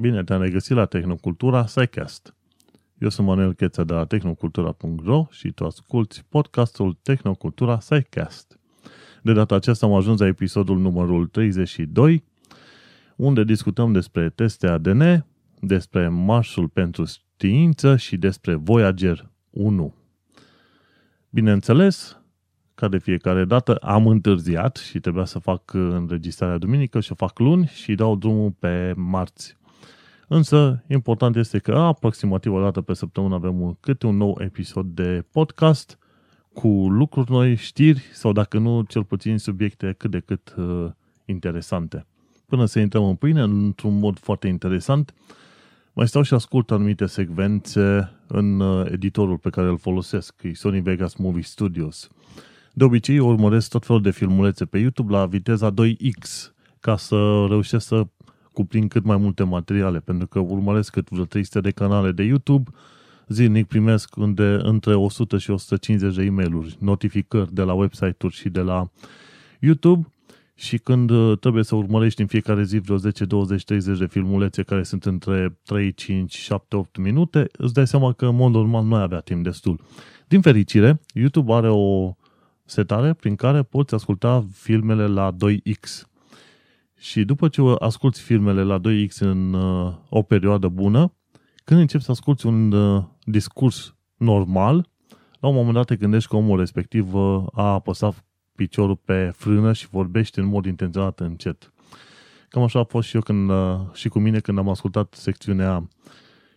Bine te-am regăsit la Tehnocultura SciCast. Eu sunt Manuel Cheță de la tehnocultura.ro și tu asculti podcastul Tehnocultura SciCast. De data aceasta am ajuns la episodul numărul 32, unde discutăm despre teste ADN, despre marșul pentru știință și despre Voyager 1. Bineînțeles, ca de fiecare dată, am întârziat și trebuia să fac înregistrarea duminică și o fac luni și dau drumul pe marți. Însă, important este că aproximativ o dată pe săptămână avem câte un nou episod de podcast cu lucruri noi, știri sau dacă nu, cel puțin subiecte cât de cât interesante. Până să intrăm în pâine, într-un mod foarte interesant, mai stau și ascult anumite secvențe în editorul pe care îl folosesc, Sony Vegas Movie Studios. De obicei, urmăresc tot felul de filmulețe pe YouTube la viteza 2X ca să reușesc să cuprind cât mai multe materiale, pentru că urmăresc cât vreo 300 de canale de YouTube, zilnic primesc între 100 și 150 de e-mail-uri, notificări de la website-uri și de la YouTube și când trebuie să urmărești în fiecare zi vreo 10, 20, 30 de filmulețe care sunt între 3, 5, 7, 8 minute, îți dai seama că în mod normal nu ai avea timp destul. Din fericire, YouTube are o setare prin care poți asculta filmele la 2X. Și după ce asculți filmele la 2X în o perioadă bună, când începi să asculți un discurs normal, la un moment dat te gândești că omul respectiv a apăsat piciorul pe frână și vorbește în mod intenționat încet. Cam așa a fost și eu și cu mine când am ascultat secțiunea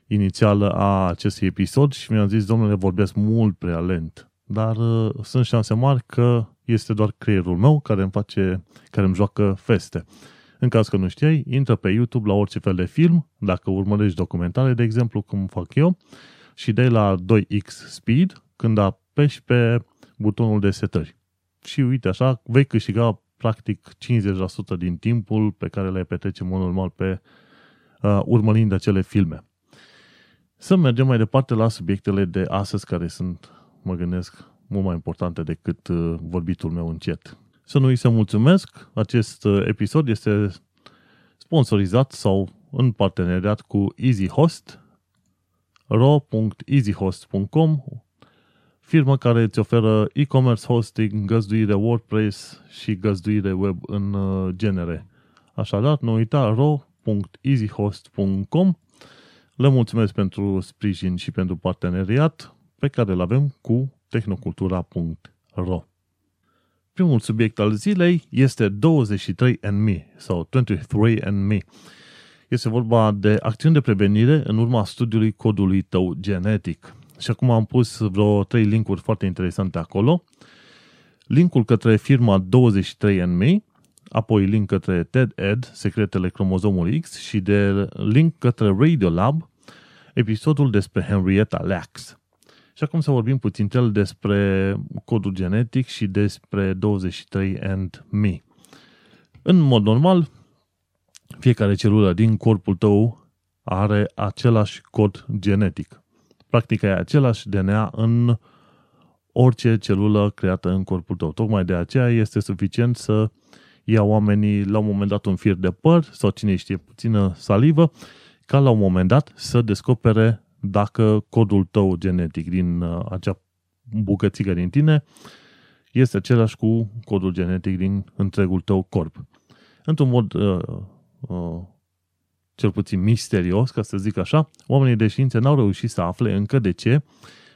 inițială a acestui episod și mi-am zis, domnule, vorbesc mult prea lent. Dar sunt șanse mari că este doar creierul meu care îmi joacă feste. În caz că nu știai, intră pe YouTube la orice fel de film, dacă urmărești documentare, de exemplu, cum fac eu, și dai la 2X Speed când apeși pe butonul de setări. Și uite așa, vei câștiga practic 50% din timpul pe care le petrece în mod normal pe urmărind acele filme. Să mergem mai departe la subiectele de astăzi care sunt, mă gândesc, mult mai importante decât vorbitul meu încet. Să nu îi se mulțumesc, acest episod este sponsorizat sau în parteneriat cu Easyhost, ro.easyhost.com, firmă care îți oferă e-commerce hosting, găzduire WordPress și găzduire web în genere. Așadar, nu uita ro.easyhost.com. Le mulțumesc pentru sprijin și pentru parteneriat pe care îl avem cu tehnocultura.ro. Primul subiect al zilei este 23andMe sau 23andMe. Este vorba de acțiuni de prevenire în urma studiului codului tău genetic. Și acum am pus vreo 3 linkuri foarte interesante acolo. Linkul către firma 23andMe, apoi link către TED-Ed, secretele cromozomului X și de link către Radiolab, episodul despre Henrietta Lacks. Și acum să vorbim puțințel despre codul genetic și despre 23andMe. În mod normal, fiecare celulă din corpul tău are același cod genetic. Practic, ai același DNA în orice celulă creată în corpul tău. Tocmai de aceea este suficient să ia oamenii la un moment dat un fir de păr sau cine știe puțină salivă ca la un moment dat să descopere dacă codul tău genetic din acea bucățică din tine este același cu codul genetic din întregul tău corp. Într-un mod cel puțin misterios, ca să zic așa, oamenii de știință n-au reușit să afle încă de ce,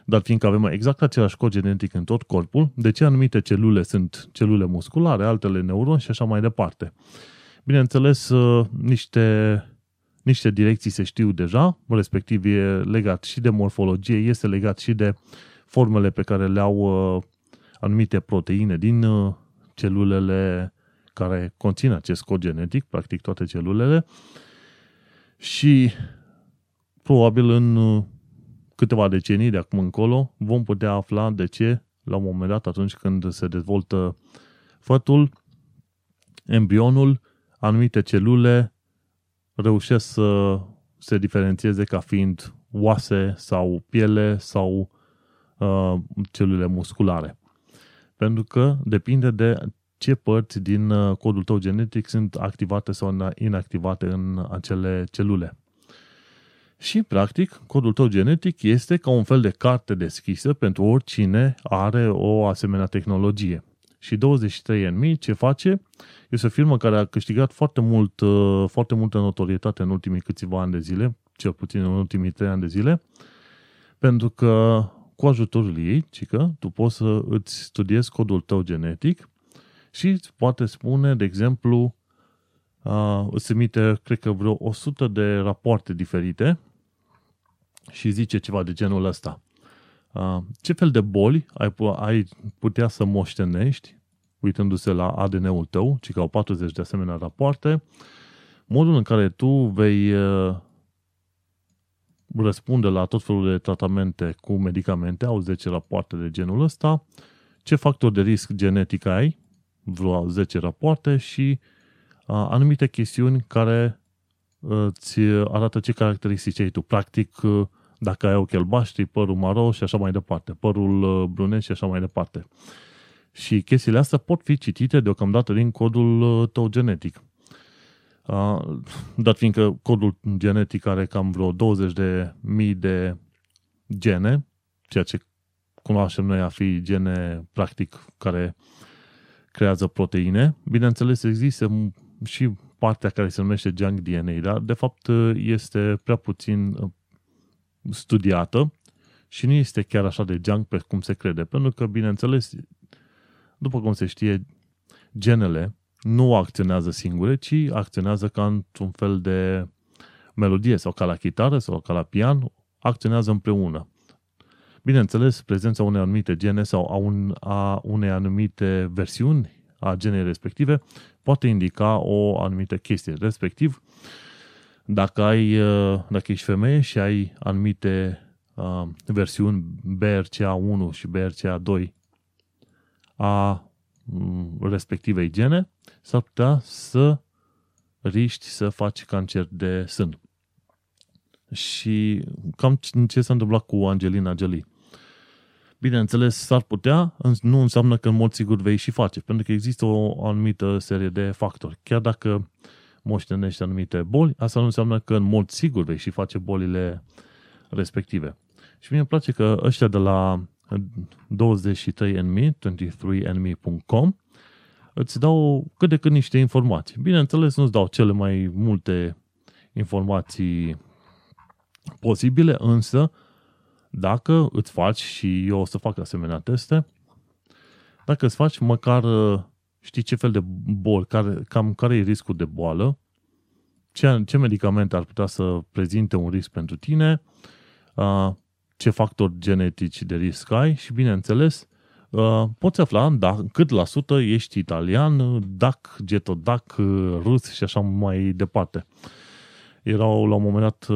dar fiindcă avem exact același cod genetic în tot corpul, de ce anumite celule sunt celule musculare, altele neuroni și așa mai departe. Bineînțeles, niște direcții se știu deja, respectiv e legat și de morfologie, este legat și de formele pe care le au anumite proteine din celulele care conțin acest cod genetic, practic toate celulele, și probabil în câteva decenii de acum încolo vom putea afla de ce, la un moment dat, atunci când se dezvoltă fătul, embrionul, anumite celule reușesc să se diferențieze ca fiind oase sau piele sau celule musculare. Pentru că depinde de ce părți din codul tău genetic sunt activate sau inactivate în acele celule. Și, practic, codul tău genetic este ca un fel de carte deschisă pentru oricine are o asemenea tehnologie. Și 23andMe ce face? Este o firmă care a câștigat foarte multă notorietate în ultimii câțiva ani de zile, cel puțin în ultimii 3 ani de zile, pentru că cu ajutorul ei, cică, tu poți să îți studiezi codul tău genetic și îți poate spune, de exemplu, îți emite, cred că vreo 100 de rapoarte diferite și zice ceva de genul ăsta. Ce fel de boli ai putea să moștenești uitându-se la ADN-ul tău, ci că au 40 de asemenea rapoarte, modul în care tu vei răspunde la tot felul de tratamente cu medicamente, au 10 rapoarte de genul ăsta, ce factor de risc genetic ai, vreo 10 rapoarte și anumite chestiuni care îți arată ce caracteristici ai tu. Practic, dacă ai ochi albaștri, părul maro și așa mai departe, părul brunet și așa mai departe. Și chestiile astea pot fi citite deocamdată din codul tău genetic. Dat fiindcă codul genetic are cam vreo 20.000 de gene, ceea ce cunoaștem noi a fi gene practic care creează proteine. Bineînțeles, există și partea care se numește junk DNA, dar de fapt este prea puțin studiată și nu este chiar așa de junk pe cum se crede, pentru că, bineînțeles, după cum se știe, genele nu acționează singure, ci acționează ca într-un fel de melodie sau ca la chitară sau ca la pian, acționează împreună. Bineînțeles, prezența unei anumite gene sau a unei anumite versiuni a genei respective poate indica o anumită chestie. Respectiv, dacă ești femeie și ai anumite versiuni BRCA1 și BRCA2 a respectivei gene, s-ar putea să riști să faci cancer de sân. Și cam ce s-a întâmplat cu Angelina Jolie. Bineînțeles, s-ar putea, nu înseamnă că în mod sigur vei și face, pentru că există o anumită serie de factori. Chiar dacă moștenești anumite boli, asta nu înseamnă că în mod sigur vei și face bolile respective. Și mie îmi place că ăștia de la 23andMe, 23andMe.com, îți dau cât de cât niște informații. Bineînțeles, nu-ți dau cele mai multe informații posibile, însă dacă îți faci, și eu o să fac asemenea teste, dacă îți faci, măcar știi ce fel de boli, care e riscul de boală, ce medicamente ar putea să prezinte un risc pentru tine, ce factori genetici de risc ai și, bineînțeles, poți afla cât la sută ești italian, dac, getodac, rus și așa mai departe. Erau la un moment dat,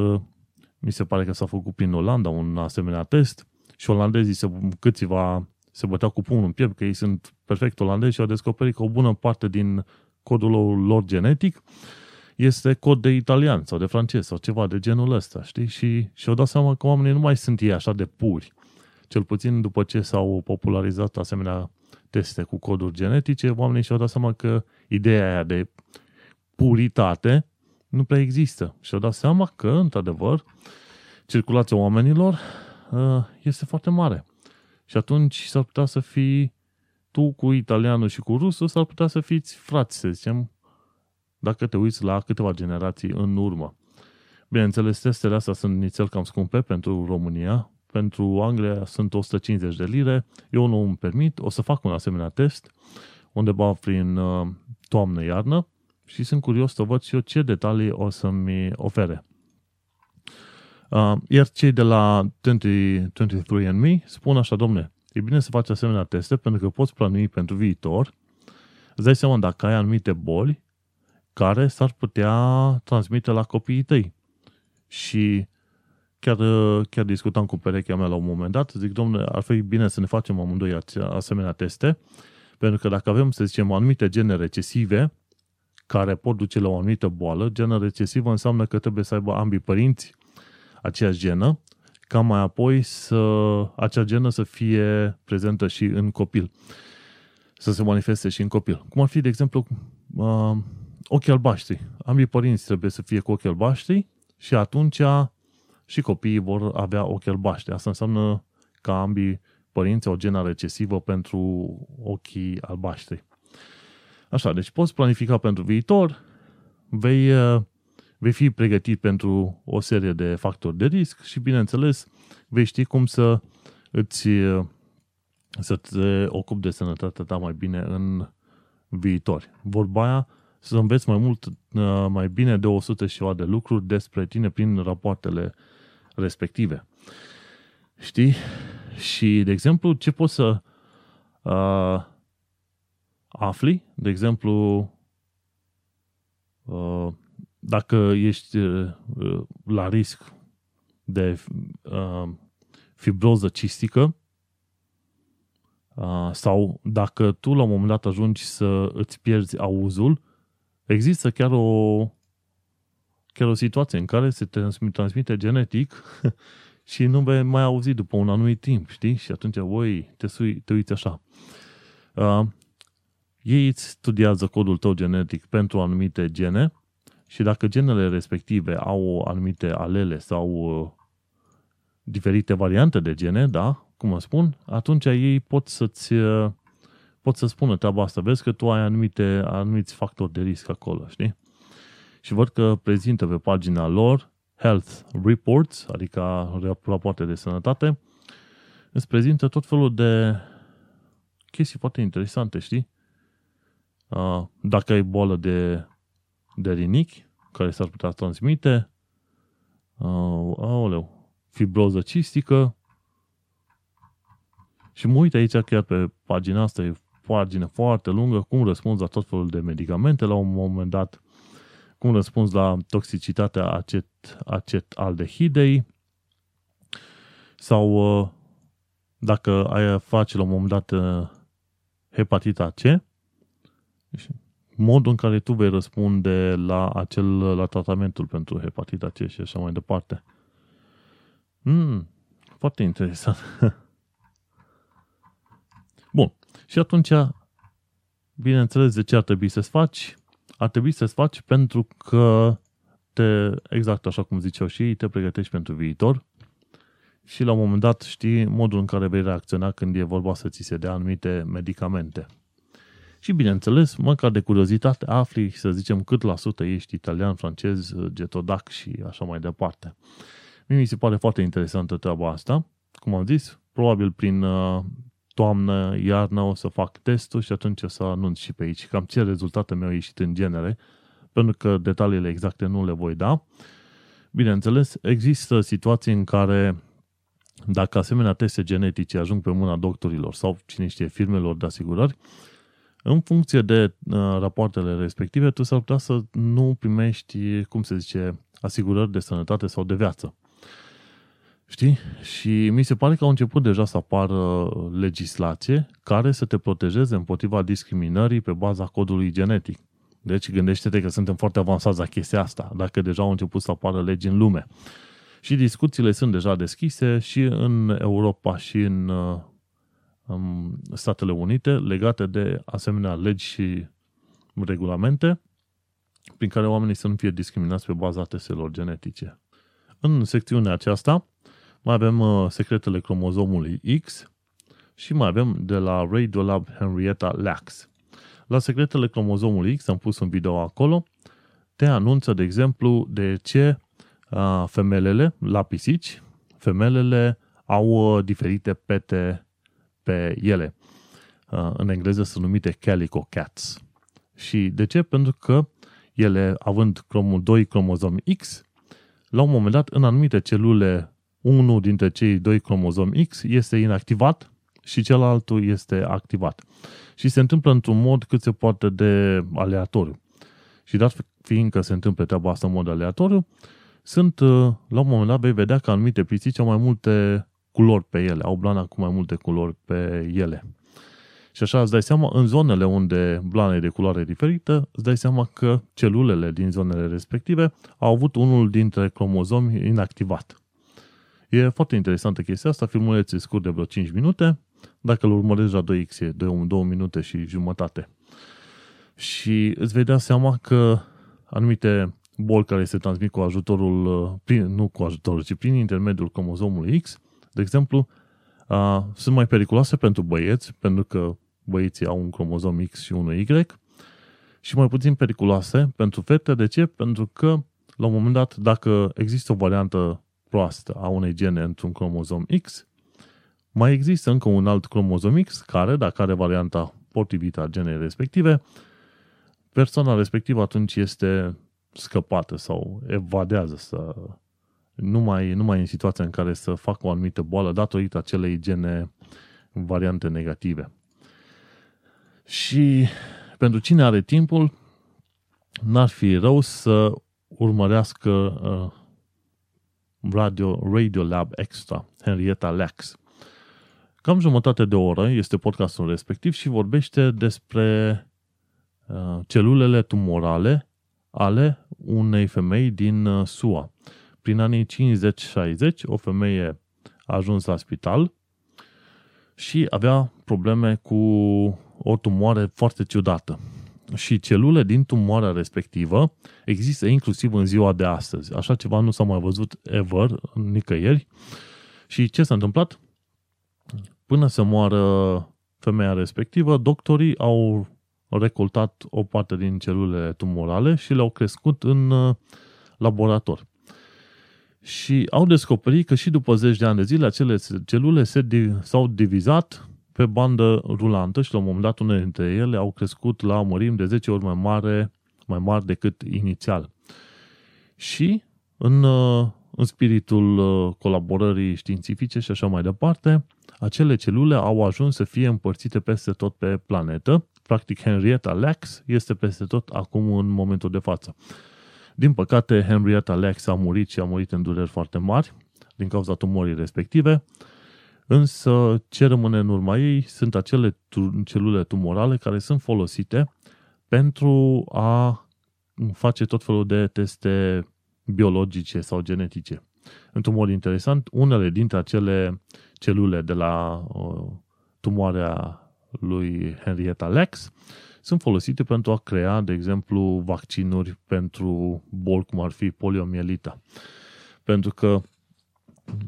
mi se pare că s-a făcut prin Olanda un asemenea test și olandezii câțiva se băteau cu pumnul în piept că ei sunt perfect olandezi și au descoperit că o bună parte din codul lor genetic este cod de italian sau de francez sau ceva de genul ăsta, știi? Și au dat seama că oamenii nu mai sunt ei așa de puri. Cel puțin după ce s-au popularizat asemenea teste cu coduri genetice, oamenii și-au dat seama că ideea aia de puritate nu prea există. Și-au dat seama că, într-adevăr, circulația oamenilor este foarte mare. Și atunci s-ar putea să fii tu cu italianul și cu rusul, s-ar putea să fiți frați, să zicem, dacă te uiți la câteva generații în urmă. Bineînțeles, testele astea sunt nițel cam scumpe pentru România. Pentru Anglia sunt 150 de lire. Eu nu îmi permit. O să fac un asemenea test undeva prin toamnă-iarnă și sunt curios să văd și eu ce detalii o să-mi ofere. Iar cei de la 23andMe spun așa: domne, e bine să faci asemenea teste pentru că poți planui pentru viitor. Îți dai seama dacă ai anumite boli care s-ar putea transmite la copiii tăi. Și chiar discutam cu perechea mea la un moment dat, zic: domne, ar fi bine să ne facem amândoi asemenea teste, pentru că dacă avem, să zicem, anumite gene recesive care pot duce la o anumită boală, genă recesivă înseamnă că trebuie să aibă ambii părinți aceeași genă, ca mai apoi acea genă să fie prezentă și în copil, să se manifeste și în copil. Cum ar fi, de exemplu, ochii albaștri. Ambii părinți trebuie să fie cu ochii albaștri și atunci și copiii vor avea ochi albaștri. Asta înseamnă că ambii părinți au gena recesivă pentru ochii albaștri. Așa, deci poți planifica pentru viitor, vei fi pregătit pentru o serie de factori de risc și, bineînțeles, vei ști cum să te ocupi de sănătatea ta mai bine în viitor. Vorba aia, să înveți mai bine de 100 și oa de lucruri despre tine prin rapoartele respective. Știi? Și, de exemplu, ce poți să afli? De exemplu, dacă ești la risc de fibroză cistică sau dacă tu la un moment dat ajungi să îți pierzi auzul, există chiar o situație în care se transmite genetic și nu vei mai auzi după un anumit timp, știi? Și atunci te uiți așa. Ei îți studiază codul tău genetic pentru anumite gene și dacă genele respective au anumite alele sau diferite variante de gene, da, cum spun, atunci ei pot să spună treaba asta. Vezi că tu ai anumiți factori de risc acolo, știi? Și văd că prezintă pe pagina lor Health Reports, adică rapoarte de sănătate, îți prezintă tot felul de chestii foarte interesante, știi? Dacă ai boală de rinichi, care s-ar putea transmite, fibroză cistică, și mă uit aici chiar pe pagina asta, e pagină foarte lungă, cum răspunzi la tot felul de medicamente la un moment dat, cum răspunzi la toxicitatea acetaldehidei sau dacă ai face la un moment dat hepatita C, modul în care tu vei răspunde la tratamentul pentru hepatita C și așa mai departe. Foarte interesant. Bun. Și atunci, bineînțeles, de ce ar trebui să-ți faci? Ar trebui să-ți faci pentru că exact așa cum ziceau și ei, te pregătești pentru viitor și la un moment dat știi modul în care vei reacționa când e vorba să ți se dea anumite medicamente. Și, bineînțeles, măcar de curiozitate, afli, să zicem, cât la sută ești italian, francez, getodac și așa mai departe. Mi se pare foarte interesantă treaba asta. Cum am zis, probabil prin toamnă, iarnă o să fac testul și atunci o să anunț și pe aici cam ce rezultate mi-au ieșit în genere, pentru că detaliile exacte nu le voi da. Bineînțeles, există situații în care dacă asemenea teste genetice ajung pe mâna doctorilor sau cine știe firmelor de asigurări, în funcție de rapoartele respective, tu s-ar putea să nu primești, asigurări de sănătate sau de viață. Știi? Și mi se pare că au început deja să apară legislație care să te protejeze împotriva discriminării pe baza codului genetic. Deci gândește-te că suntem foarte avansați la chestia asta, dacă deja au început să apară legi în lume. Și discuțiile sunt deja deschise și în Europa și în Statele Unite legate de asemenea legi și regulamente prin care oamenii să nu fie discriminați pe baza testelor genetice. În secțiunea aceasta mai avem secretele cromozomului X și mai avem de la Radiolab Henrietta Lacks. La secretele cromozomului X, am pus un video acolo, te anunță, de exemplu, de ce femelele la pisici, femelele au diferite pete pe ele. În engleză sunt numite calico cats. Și de ce? Pentru că ele, având doi cromozomi X, la un moment dat, în anumite celule, unul dintre cei doi cromozomi X este inactivat și cealaltul este activat. Și se întâmplă într-un mod cât se poate de aleatoriu. Și dat fiindcă se întâmplă treaba asta în mod aleatoriu, la un moment dat vei vedea că anumite pisici au mai multe culori pe ele, au blana cu mai multe culori pe ele. Și așa îți dai seama, în zonele unde blana e de culoare diferită, îți dai seama că celulele din zonele respective au avut unul dintre cromozomi inactivat. E foarte interesantă chestia asta, filmulețul e scurt de vreo 5 minute, dacă îl urmărești la 2x e 2 minute și jumătate. Și îți vei da seama că anumite boli care se transmit cu ajutorul, nu cu ajutorul, ci prin intermediul cromozomului X, de exemplu, sunt mai periculoase pentru băieți, pentru că băieții au un cromozom X și unul Y, și mai puțin periculoase pentru fete. De ce? Pentru că, la un moment dat, dacă există o variantă proastă a unei gene într-un cromozom X, mai există încă un alt cromozom X care, dacă are varianta potrivită a genei respective, persoana respectivă atunci este scăpată sau evadează, să nu mai în situația în care să facă o anumită boală datorită acelei gene variante negative. Și pentru cine are timpul, n-ar fi rău să urmărească Radiolab Extra, Henrietta Lacks. Cam jumătate de oră este podcastul respectiv și vorbește despre celulele tumorale ale unei femei din SUA. Prin anii 50-60, o femeie a ajuns la spital și avea probleme cu o tumoare foarte ciudată. Și celule din tumoarea respectivă există inclusiv în ziua de astăzi. Așa ceva nu s-a mai văzut ever, nicăieri. Și ce s-a întâmplat? Până să moară femeia respectivă, doctorii au recoltat o parte din celulele tumorale și le-au crescut în laborator. Și au descoperit că și după 10 de ani de zile acele celule s-au divizat pe bandă rulantă și la un moment dat unele dintre ele au crescut la mărimi de 10 ori mai mari decât inițial. Și în spiritul colaborării științifice și așa mai departe, acele celule au ajuns să fie împărțite peste tot pe planetă. Practic, Henrietta Lacks este peste tot acum în momentul de față. Din păcate, Henrietta Lacks a murit și a murit în dureri foarte mari din cauza tumorii respective, însă ce rămâne în urma ei sunt acele celule tumorale care sunt folosite pentru a face tot felul de teste biologice sau genetice. Într-un mod interesant, unele dintre acele celule de la tumoarea lui Henrietta Lacks sunt folosite pentru a crea, de exemplu, vaccinuri pentru boli cum ar fi poliomielita. Pentru că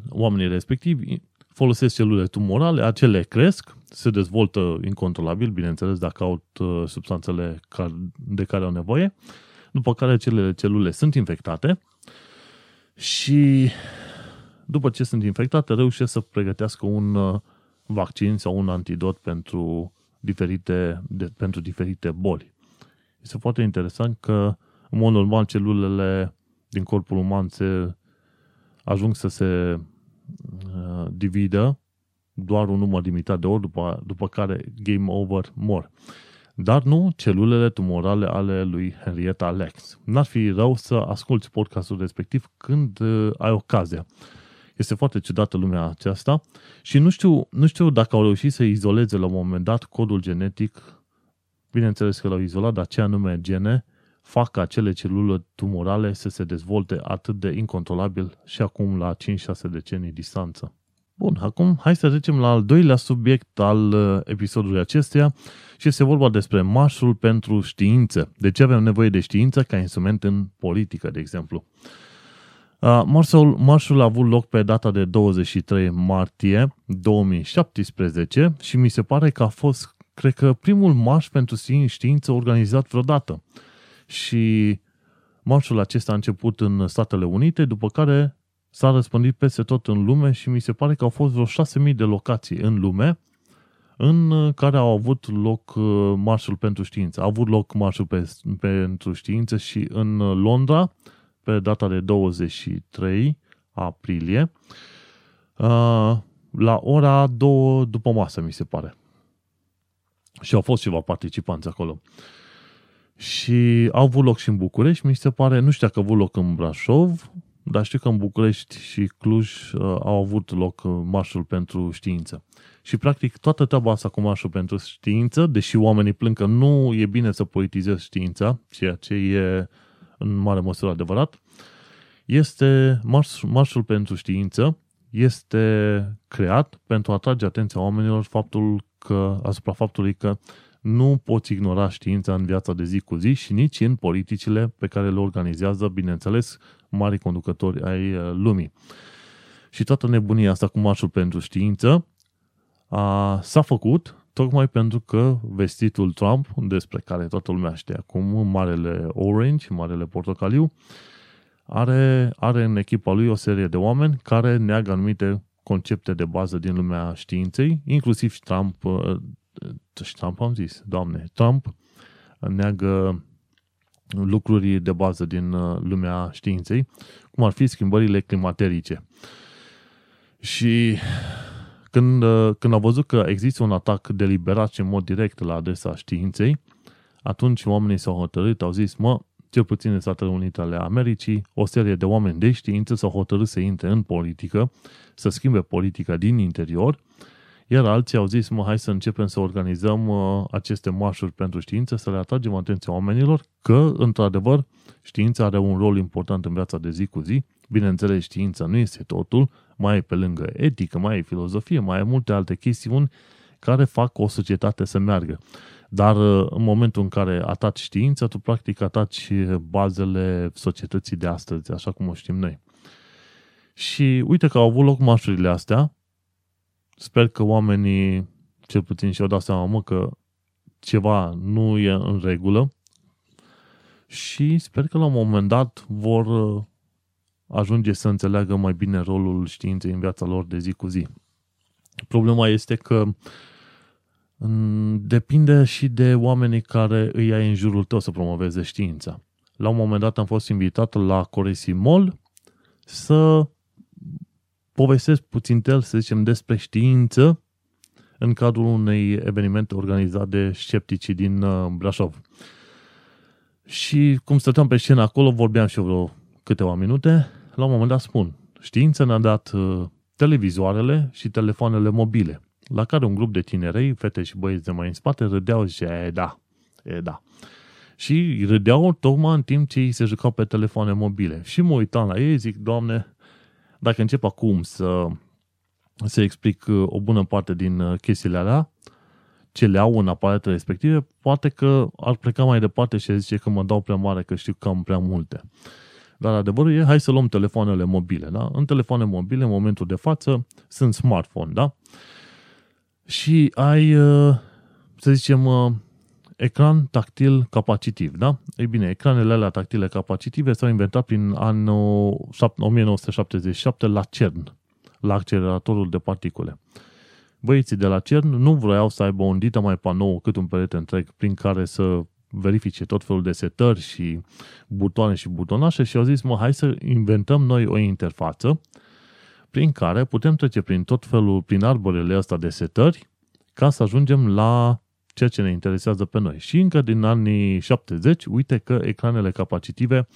oamenii respectivi folosesc celule tumorale, acele cresc, se dezvoltă incontrolabil, bineînțeles, dacă au substanțele de care au nevoie, după care acele celule sunt infectate și după ce sunt infectate reușesc să pregătească un vaccin sau un antidot pentru diferite boli. Este foarte interesant că, în mod normal, celulele din corpul uman ajung să se dividă doar un număr limitat de ori, după care game over, mor. Dar nu celulele tumorale ale lui Henrietta Lacks. N-ar fi rău să asculti podcastul respectiv când ai ocazia. Este foarte ciudată lumea aceasta și nu știu dacă au reușit să izoleze la un moment dat codul genetic. Bineînțeles că l-au izolat, dar ce anume gene fac ca acele celule tumorale să se dezvolte atât de incontrolabil și acum la 5-6 decenii distanță. Bun, acum hai să trecem la al doilea subiect al episodului acestuia și este vorba despre marșul pentru știință. De ce avem nevoie de știință ca instrument în politică, de exemplu? Marșul a avut loc pe data de 23 martie 2017 și mi se pare că a fost, cred că, primul marș pentru știință organizat vreodată. Și marșul acesta a început în Statele Unite, după care s-a răspândit peste tot în lume și mi se pare că au fost vreo 6.000 de locații în lume în care au avut loc marșul pentru știință. A avut loc marșul pentru știință și în Londra, pe data de 23 aprilie, la ora 2 după masă, mi se pare. Și au fost ceva participanți acolo. Și au avut loc și în București, mi se pare, nu știu dacă au avut loc în Brașov, dar știu că în București și Cluj au avut loc marșul pentru știință. Și practic toată treaba asta cu marșul pentru știință, deși oamenii plâng că nu e bine să politizezi știința, ceea ce e în mare măsură adevărat, este marșul pentru știință este creat pentru a atrage atenția oamenilor asupra faptului că Nu poți ignora știința în viața de zi cu zi și nici în politicile pe care le organizează, bineînțeles, mari conducători ai lumii. Și toată nebunia asta cu marșul pentru știință s-a făcut tocmai pentru că vestitul Trump, despre care toată lumea știe acum, marele orange, marele portocaliu, are în echipa lui o serie de oameni care neagă anumite concepte de bază din lumea științei, inclusiv Trump neagă lucruri de bază din lumea științei, cum ar fi schimbările climaterice. Și când a văzut că există un atac deliberat și în mod direct la adresa științei, atunci oamenii s-au hotărât, au zis, cel puțin în Statele Unite ale Americii, o serie de oameni de știință s-au hotărât să intre în politică, să schimbe politica din interior, iar alții au zis, hai să începem să organizăm aceste marșuri pentru știință, să le atragem atenția oamenilor că, într-adevăr, știința are un rol important în viața de zi cu zi. Bineînțeles, știința nu este totul, mai e pe lângă etică, mai e filozofie, mai e multe alte chestiuni care fac o societate să meargă. Dar în momentul în care ataci știința, tu practic ataci bazele societății de astăzi, așa cum o știm noi. Și uite că au avut loc marșurile astea. Sper că oamenii, cel puțin și-au dat seama că ceva nu e în regulă și sper că la un moment dat vor ajunge să înțeleagă mai bine rolul științei în viața lor de zi cu zi. Problema este că depinde și de oamenii care îi ai în jurul tău să promoveze știința. La un moment dat am fost invitat la Coresi Mall să povestesc puțin să zicem, despre știință în cadrul unei evenimente organizate de scepticii din Brașov. Și cum stăteam pe scenă acolo, vorbeam și eu vreo câteva minute, la un moment dat spun, știința ne-a dat televizoarele și telefoanele mobile, la care un grup de tinerei, fete și băieți de mai în spate, râdeau și zicea, da. Și râdeau tocmai în timp ce ei se jucau pe telefoane mobile. Și mă uitam la ei, zic, Doamne, dacă încep acum să explic o bună parte din chestiile alea, ce le au în aparatele respective, poate că ar pleca mai departe și zice că mă dau prea mare, că știu că am prea multe. Dar adevărul e, hai să luăm telefoanele mobile. Da? În telefoane mobile, în momentul de față, sunt smartphone. Da? Și ai, să zicem, ecran tactil capacitiv, da? Ei bine, ecranele alea tactile capacitive s-au inventat prin anul 1977 la CERN, la acceleratorul de particule. Băieții de la CERN nu vroiau să aibă un dita mai panou cât un perete întreg prin care să verifice tot felul de setări și butoane și butonașe și au zis, hai să inventăm noi o interfață prin care putem trece prin tot felul, prin arborele ăsta de setări ca să ajungem la ceea ce ne interesează pe noi. Și încă din anii 70, uite că ecranele capacitive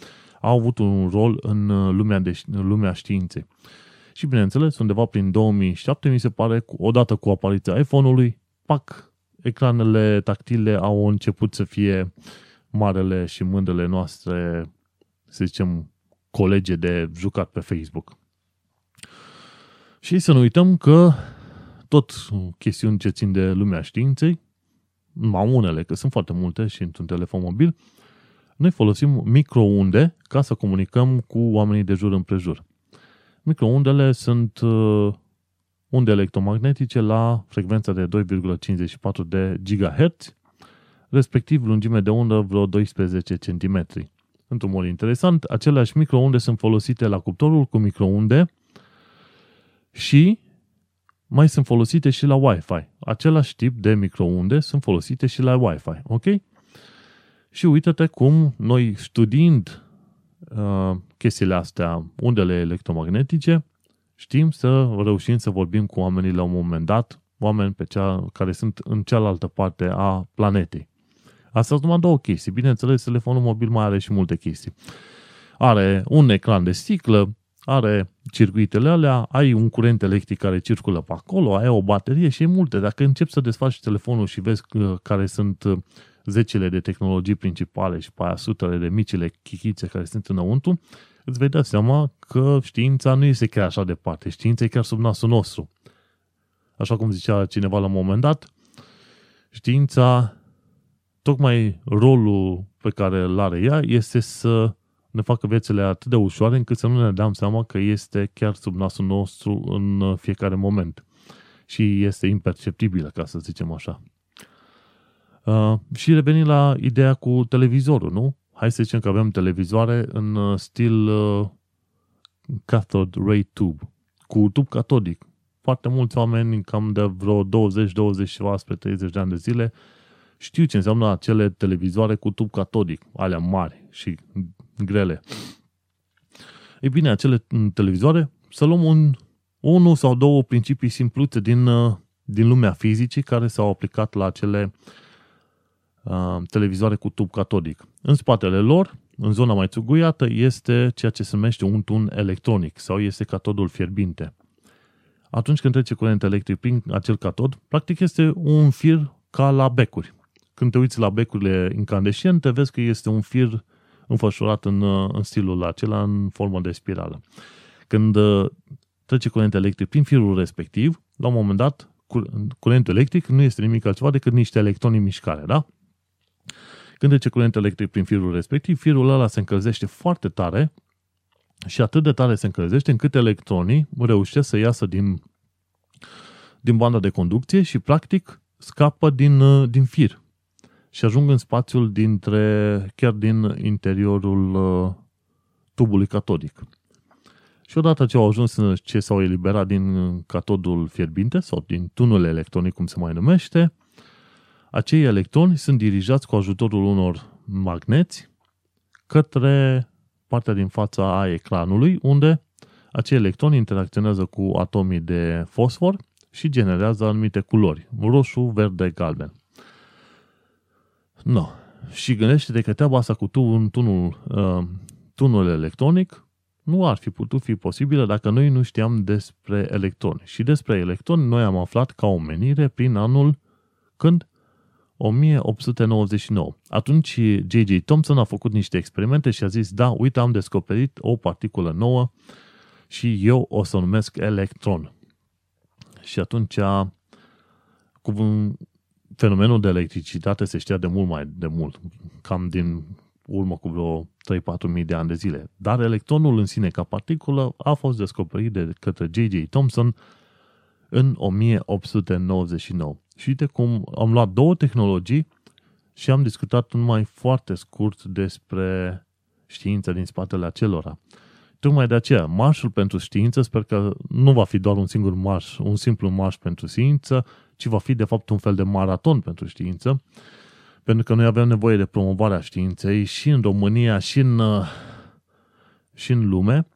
au avut un rol în lumea științei. Și bineînțeles, undeva prin 2007, mi se pare, odată cu apariția iPhone-ului, ecranele tactile au început să fie marele și mândrele noastre, să zicem, colege de jucat pe Facebook. Și să nu uităm că tot chestiuni ce țin de lumea științei, unele, că sunt foarte multe și într-un telefon mobil, noi folosim microunde ca să comunicăm cu oamenii de jur împrejur. Microundele sunt unde electromagnetice la frecvența de 2,54 de GHz, respectiv lungime de undă vreo 12 cm. Într-un mod interesant, aceleași microunde sunt folosite la cuptorul cu microunde și mai sunt folosite și la Wi-Fi. Același tip de microunde sunt folosite și la Wi-Fi, ok? Și uite-te cum noi studiind chestiile astea, undele electromagnetice, știm să reușim să vorbim cu oamenii la un moment dat, oameni pe care sunt în cealaltă parte a planetei. Asta sunt numai două chestii. Bineînțeles, telefonul mobil mai are și multe chestii. Are un ecran de sticlă, are circuitele alea, ai un curent electric care circulă pe acolo, ai o baterie și e multe. Dacă începi să desfaci telefonul și vezi care sunt zecile de tehnologii principale și pe aia sutele de micile chichițe care sunt înăuntru, îți vei da seama că știința nu este chiar așa departe. Știința e chiar sub nasul nostru. Așa cum zicea cineva la un moment dat, știința tocmai rolul pe care îl are ea este să ne facă viețile atât de ușoare încât să nu ne dăm seama că este chiar sub nasul nostru în fiecare moment. Și este imperceptibilă, ca să zicem așa. Și revenim la ideea cu televizorul, nu? Hai să zicem că avem televizoare în stil cathode ray tube, cu tub catodic. Foarte mulți oameni, cam de vreo 20-30 de ani de zile, știu ce înseamnă acele televizoare cu tub catodic, alea mari și grele. Ei bine, acele televizoare, să luăm unul sau două principii simpluțe din lumea fizicii care s-au aplicat la acele televizoare cu tub catodic. În spatele lor, în zona mai țuguiată, este ceea ce se numește un tun electronic sau este catodul fierbinte. Atunci când trece curent electric prin acel catod, practic este un fir ca la becuri. Când te uiți la becurile incandescente, vezi că este un fir înfășurat în stilul acela, în formă de spirală. Când trece curent electric prin firul respectiv, la un moment dat, curentul electric nu este nimic altceva decât niște electroni în mișcare, da? Când trece curent electric prin firul respectiv, firul ăla se încălzește foarte tare și atât de tare se încălzește încât electronii reușesc să iasă din banda de conducție și practic scapă din fir și ajung în spațiul chiar din interiorul tubului catodic. Și odată ce au ajuns, ce s-au eliberat din catodul fierbinte sau din tunul electronic, cum se mai numește, acei electroni sunt dirijați cu ajutorul unor magneți către partea din fața a ecranului, unde acei electroni interacționează cu atomii de fosfor și generează anumite culori, roșu, verde, galben. No. Și gândește-te că treaba asta cu tunul electronic nu ar fi putut fi posibilă dacă noi nu știam despre electroni. Și despre electroni noi am aflat ca omenire prin anul 1899. Atunci J.J. Thomson a făcut niște experimente și a zis, da, uite, am descoperit o particulă nouă și eu o să o numesc electron. Și atunci fenomenul de electricitate se știa de mult mai de mult, cam din urmă cu vreo 3-4 mii de ani de zile. Dar electronul în sine ca particulă a fost descoperit de către J.J. Thomson în 1899. Și uite cum am luat două tehnologii și am discutat numai foarte scurt despre știința din spatele acelora. Tocmai de aceea, marșul pentru știință, sper că nu va fi doar un simplu marș pentru știință, ci va fi de fapt un fel de maraton pentru știință, pentru că noi avem nevoie de promovarea științei și în România și în lume,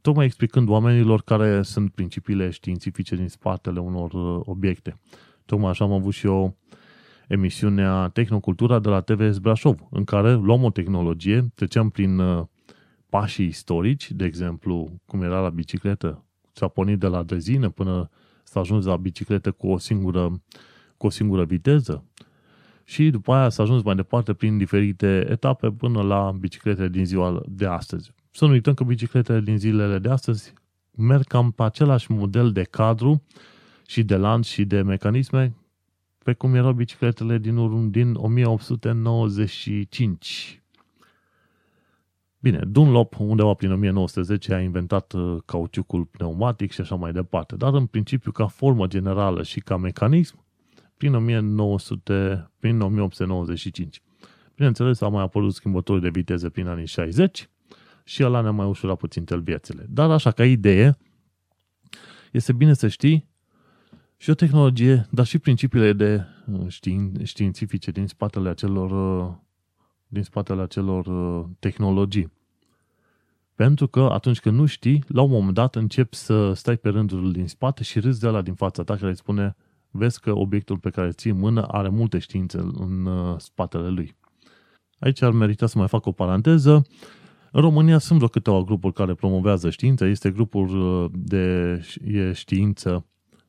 tocmai explicând oamenilor care sunt principiile științifice din spatele unor obiecte. Tocmai așa am avut și eu emisiunea Tehnocultura de la TVS Brașov, în care luam o tehnologie, treceam prin pașii istorici, de exemplu, cum era la bicicletă, s-a pornit de la drezină până s-a ajuns la bicicletă cu o singură viteză și după aia s-a ajuns mai departe prin diferite etape până la bicicletele din ziua de astăzi. Să nu uităm că bicicletele din zilele de astăzi merg cam pe același model de cadru și de lanț și de mecanisme pe cum erau bicicletele din 1895. Bine, Dunlop undeva prin 1910 a inventat cauciucul pneumatic și așa mai departe, dar în principiu ca formă generală și ca mecanism prin 1895. Bineînțeles, au mai apărut schimbători de viteză prin anii 60 și ăla ne-a mai ușurat puțin viețile. Dar așa, ca idee, este bine să știi și o tehnologie, dar și principiile de științifice din spatele acelor tehnologii. Pentru că atunci când nu știi, la un moment dat începi să stai pe rândul din spate și râzi de ăla din fața ta care îți spune, vezi că obiectul pe care îl ții în mână are multe științe în spatele lui. Aici ar merita să mai fac o paranteză. În România sunt vreo câteva grupuri care promovează știința. Este grupul de știință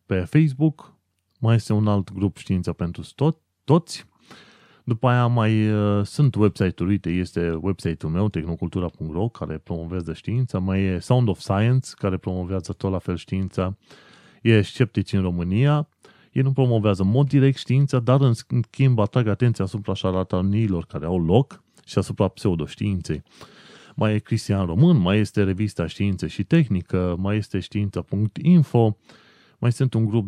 pe Facebook. Mai este un alt grup știința pentru toți. După aia mai sunt website-uri, uite, este website-ul meu, tehnocultura.ro, care promovează știința, mai e Sound of Science, care promovează tot la fel știința, e Sceptici în România, Ei nu promovează în mod direct știința, dar în schimb atrag atenția asupra șarlataniilor care au loc și asupra pseudoștiinței. Mai e Cristian Român, mai este revista Știință și Tehnică, mai este știința.info, mai sunt un grup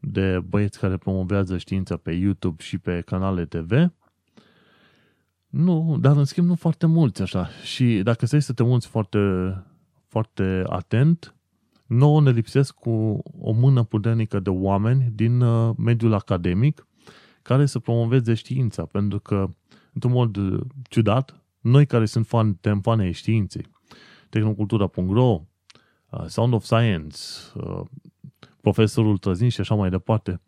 de băieți care promovează știința pe YouTube și pe canale TV. Nu, dar în schimb nu foarte mulți așa. Și dacă stai să te mulți foarte atent, nouă ne lipsesc cu o mână puternică de oameni din mediul academic care să promoveze știința, pentru că, într-un mod ciudat, noi care suntem fani ai științei, tehnocultura.ro, Sound of Science, profesorul Trăzin și așa mai departe,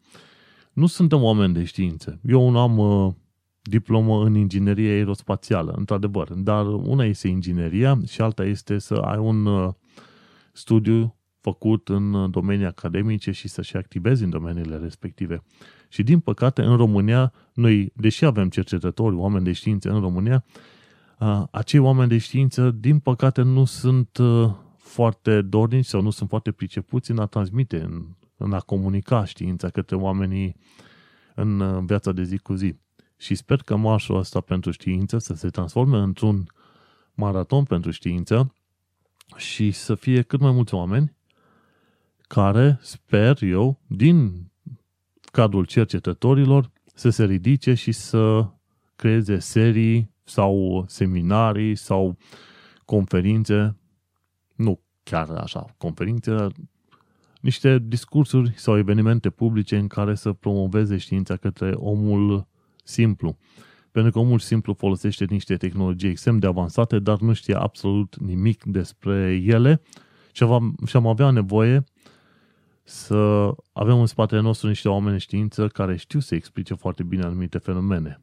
nu suntem oameni de știință. Eu nu am diplomă în inginerie aerospațială, într-adevăr, dar una este ingineria și alta este să ai un studiu făcut în domenii academice și să-și activezi în domeniile respective. Și din păcate, în România, noi, deși avem cercetători, oameni de știință în România, acei oameni de știință, din păcate, nu sunt foarte dornici sau nu sunt foarte pricepuți în a transmite, în a comunica știința către oamenii în viața de zi cu zi. Și sper că marșul ăsta pentru știință să se transforme într-un maraton pentru știință și să fie cât mai mulți oameni care, sper eu, din cadrul cercetătorilor, să se ridice și să creeze serii sau seminarii sau conferințe, nu chiar așa, conferințe, niște discursuri sau evenimente publice în care să promoveze știința către omul simplu. Pentru că omul simplu folosește niște tehnologii extrem de avansate, dar nu știe absolut nimic despre ele și am avea nevoie să avem în spatele nostru niște oameni de știință care știu să explice foarte bine anumite fenomene.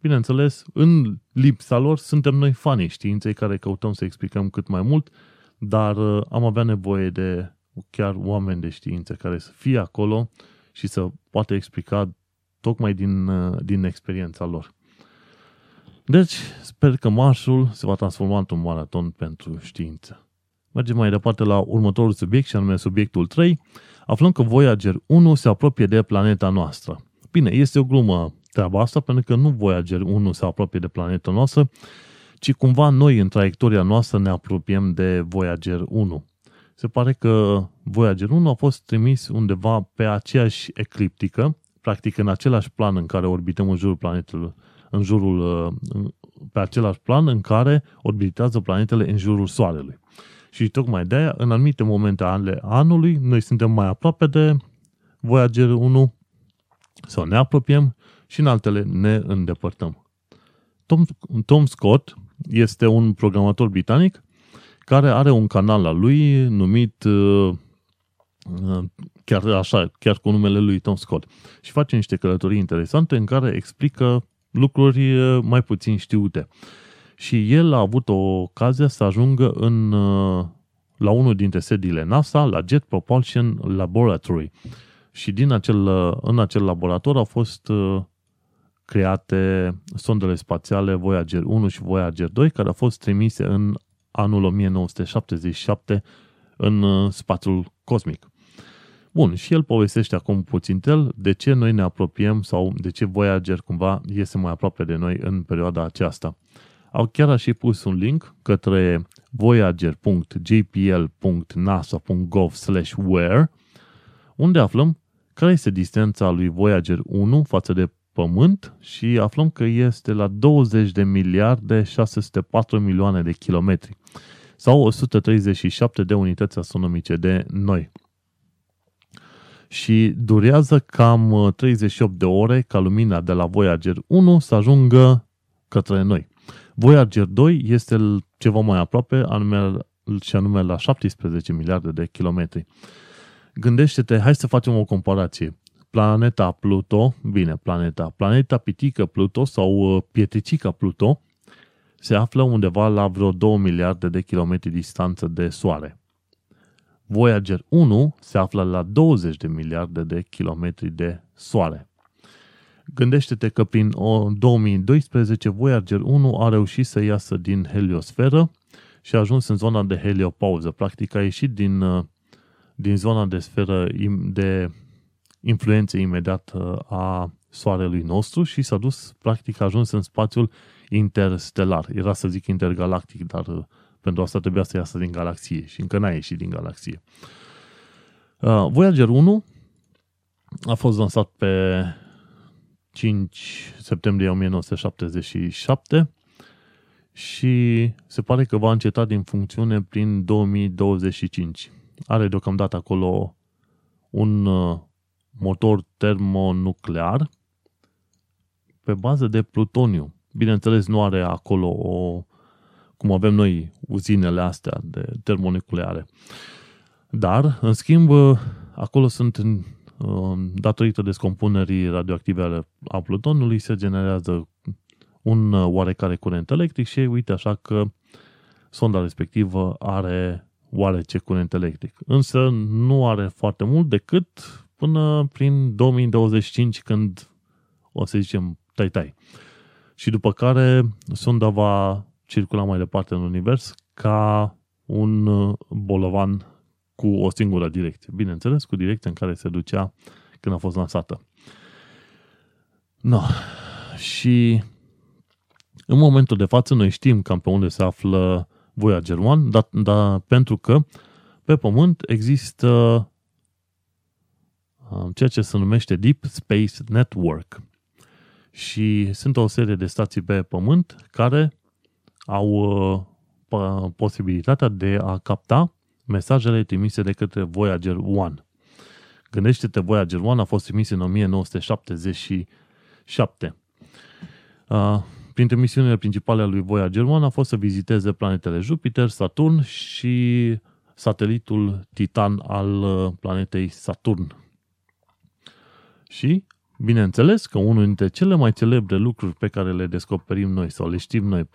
Bineînțeles, în lipsa lor suntem noi fanii științei care căutăm să explicăm cât mai mult, dar am avea nevoie de chiar oameni de știință care să fie acolo și să poată explica tocmai din experiența lor. Deci, sper că marșul se va transforma într-un maraton pentru știință. Mergem mai departe la următorul subiect, și anume subiectul 3. Aflăm că Voyager 1 se apropie de planeta noastră. Bine, este o glumă treaba asta, pentru că nu Voyager 1 se apropie de planeta noastră, ci cumva noi, în traiectoria noastră, ne apropiem de Voyager 1. Se pare că Voyager 1 a fost trimis undeva pe aceeași ecliptică, practic în același plan în care orbităm în jurul planetului, pe același plan în care orbitează planetele în jurul Soarelui. Și tocmai de aia, în anumite momente ale anului, noi suntem mai aproape de Voyager 1 sau ne apropiem și în altele ne îndepărtăm. Tom Scott este un programator britanic care are un canal al lui numit chiar cu numele lui Tom Scott și face niște călătorii interesante în care explică lucruri mai puțin știute. Și el a avut o ocazie să ajungă la unul dintre sediile NASA, la Jet Propulsion Laboratory. Și în acel laborator au fost create sondele spațiale Voyager 1 și Voyager 2, care au fost trimise în anul 1977 în spațiul cosmic. Bun, și el povestește acum puțintel de ce noi ne apropiem sau de ce Voyager cumva iese mai aproape de noi în perioada aceasta. Au chiar și pus un link către voyager.jpl.nasa.gov/where, unde aflăm care este distanța lui Voyager 1 față de Pământ și aflăm că este la 20.604.000.000 de kilometri sau 137 de unități astronomice de noi. Și durează cam 38 de ore ca lumina de la Voyager 1 să ajungă către noi. Voyager 2 este ceva mai aproape, anume la 17 miliarde de kilometri. Gândește-te, hai să facem o comparație. Planeta Pluto, bine, planeta pitică Pluto sau pietricica Pluto se află undeva la vreo 2 miliarde de kilometri distanță de Soare. Voyager 1 se află la 20 de miliarde de kilometri de Soare. Gândește-te că prin 2012 Voyager 1 a reușit să iasă din heliosferă și a ajuns în zona de heliopauză. Practic a ieșit din zona de sferă de influențe imediată a Soarelui nostru și s-a dus, practic a ajuns în spațiul interstelar. Era să zic intergalactic, dar pentru asta trebuia să iasă din galaxie și încă n-a ieșit din galaxie. Voyager 1 a fost lansat pe 5 septembrie 1977 și se pare că va înceta din funcțiune prin 2025. Are deocamdată acolo un motor termonuclear pe bază de plutoniu. Bineînțeles, nu are acolo cum avem noi uzinele astea de termonucleare. Dar, în schimb, acolo sunt, datorită descompunerii radioactive a plutonului, se generează un oarecare curent electric și uite așa că sonda respectivă are oarece curent electric. Însă nu are foarte mult decât până prin 2025, când o să zicem tai-tai. Și după care sonda va circula mai departe în univers ca un bolovan cu o singură direcție. Bineînțeles, cu direcția în care se ducea când a fost lansată. No. Și în momentul de față noi știm cam pe unde se află Voyager 1, dar pentru că pe Pământ există ceea ce se numește Deep Space Network. Și sunt o serie de stații pe Pământ care au posibilitatea de a capta mesajele trimise de către Voyager 1. Gândește-te, Voyager 1 a fost trimis în 1977. Printre misiunile principale ale lui Voyager 1 a fost să viziteze planetele Jupiter, Saturn și satelitul Titan al planetei Saturn. Și, bineînțeles, că unul dintre cele mai celebre lucruri pe care le descoperim noi sau le știm noi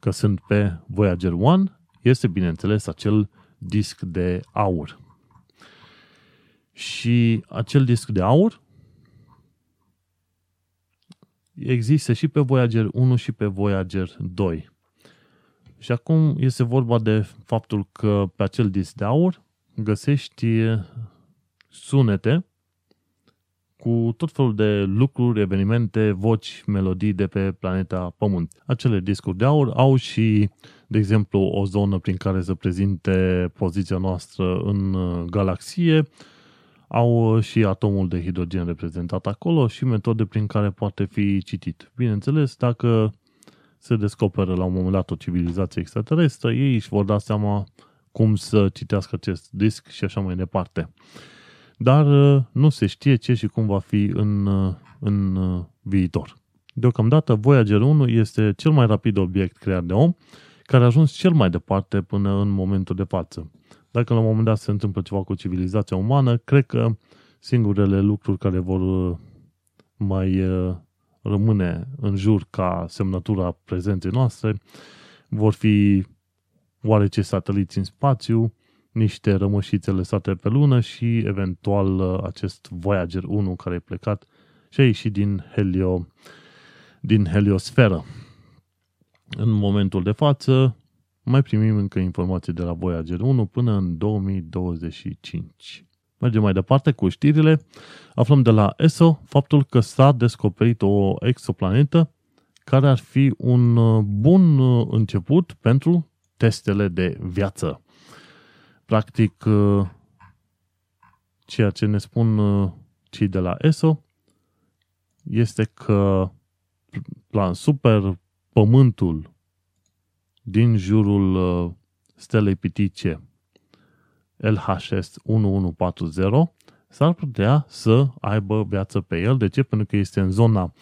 că sunt pe Voyager 1 este, bineînțeles, acel disc de aur. Și acel disc de aur există și pe Voyager 1 și pe Voyager 2. Și acum este vorba de faptul că pe acel disc de aur găsești sunete cu tot felul de lucruri, evenimente, voci, melodii de pe planeta Pământ. Acele discuri de aur au și, de exemplu, o zonă prin care se prezinte poziția noastră în galaxie, au și atomul de hidrogen reprezentat acolo și metode prin care poate fi citit. Bineînțeles, dacă se descoperă la un moment dat o civilizație extraterestră, ei își vor da seama cum să citească acest disc și așa mai departe. Dar nu se știe ce și cum va fi în viitor. Deocamdată, Voyager 1 este cel mai rapid obiect creat de om, care a ajuns cel mai departe până în momentul de față. Dacă la un moment dat se întâmplă ceva cu civilizația umană, cred că singurele lucruri care vor mai rămâne în jur ca semnătura prezenței noastre vor fi oarece sateliți în spațiu, niște rămășițe lăsate pe lună și eventual acest Voyager 1 care e plecat și a ieșit din heliosferă. În momentul de față mai primim încă informații de la Voyager 1 până în 2025. Mergem mai departe cu știrile. Aflăm de la ESO faptul că s-a descoperit o exoplanetă care ar fi un bun început pentru testele de viață. Practic, ceea ce ne spun cei de la ESO este că super Pământul din jurul stelei pitice LHS 1140 s-ar putea să aibă viață pe el. De ce? Pentru că este în zona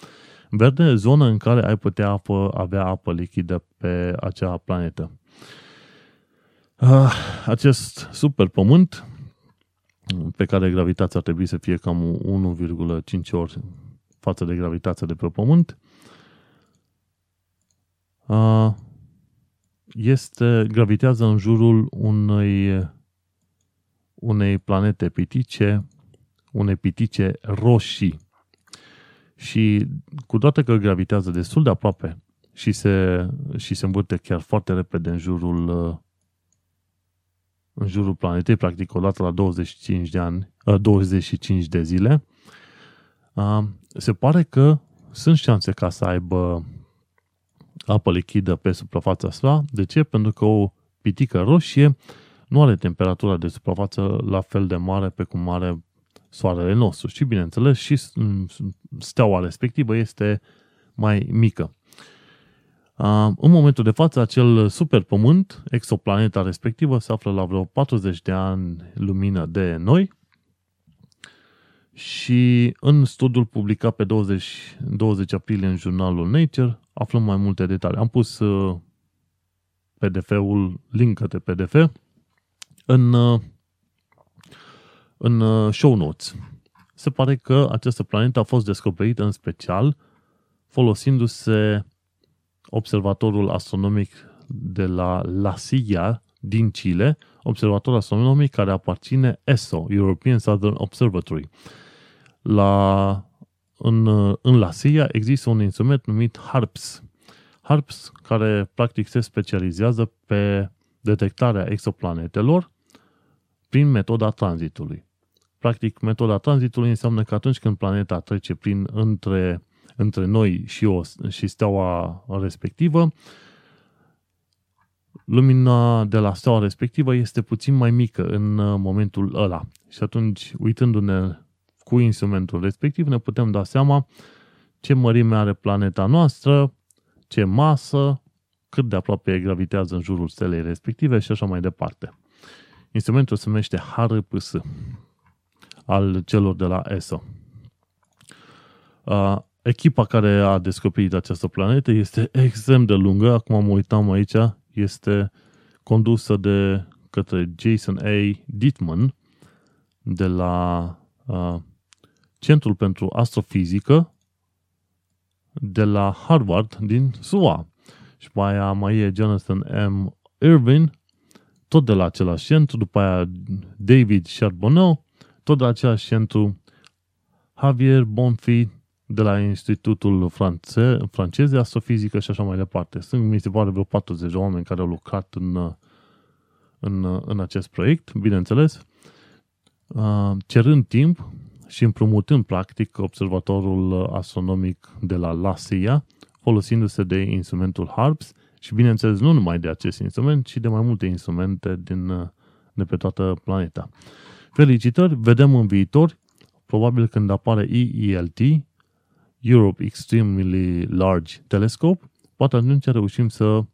verde, zona în care ai putea avea apă lichidă pe acea planetă. Acest super pământ, pe care gravitația ar trebui să fie cam 1,5 ori față de gravitația de pe Pământ, gravitează în jurul unei planete pitice, unei pitice roșii. Și cu toate că gravitează destul de aproape și se învârte chiar foarte repede în jurul în jurul planetei, practic o dată la 25 de zile, se pare că sunt șanse ca să aibă apă lichidă pe suprafața sa. De ce? Pentru că o pitică roșie nu are temperatura de suprafață la fel de mare pe cum are soarele nostru. Și bineînțeles, și steaua respectivă este mai mică. În momentul de față, acel super pământ, exoplaneta respectivă, se află la vreo 40 de ani lumină de noi și în studiul publicat pe 20 aprilie în jurnalul Nature aflăm mai multe detalii. Am pus PDF-ul, link către PDF, în show notes. Se pare că această planetă a fost descoperită în special folosindu-se observatorul astronomic de la La Silla din Chile, observator astronomic care aparține ESO, European Southern Observatory. În La Silla există un instrument numit HARPS, care practic se specializează pe detectarea exoplanetelor prin metoda tranzitului. Practic, metoda tranzitului înseamnă că atunci când planeta trece între noi și steaua respectivă, lumina de la steaua respectivă este puțin mai mică în momentul ăla. Și atunci, uitându-ne cu instrumentul respectiv, ne putem da seama ce mărime are planeta noastră, ce masă, cât de aproape gravitează în jurul stelei respective și așa mai departe. Instrumentul se numește HARPS, al celor de la ESO. Echipa care a descoperit această planetă este extrem de lungă, acum mă uitam aici, este condusă de către Jason A. Dittman de la Centrul pentru Astrofizică de la Harvard din SUA. Și după aia mai e Jonathan M. Irvin, tot de la același centru, după aia David Charbonneau, tot de la același centru, Javier Bonfi de la Institutul francez de Astrofizică și așa mai departe. Sunt, mi se pare, vreo 40 de oameni care au lucrat în acest proiect, bineînțeles, cerând timp și împrumutând practic observatorul astronomic de la La Silla, folosindu-se de instrumentul HARPS și, bineînțeles, nu numai de acest instrument, ci de mai multe instrumente de pe toată planeta. Felicitări, vedem în viitor, probabil când apare EELT, Europe Extremely Large Telescope, poate atunci reușim să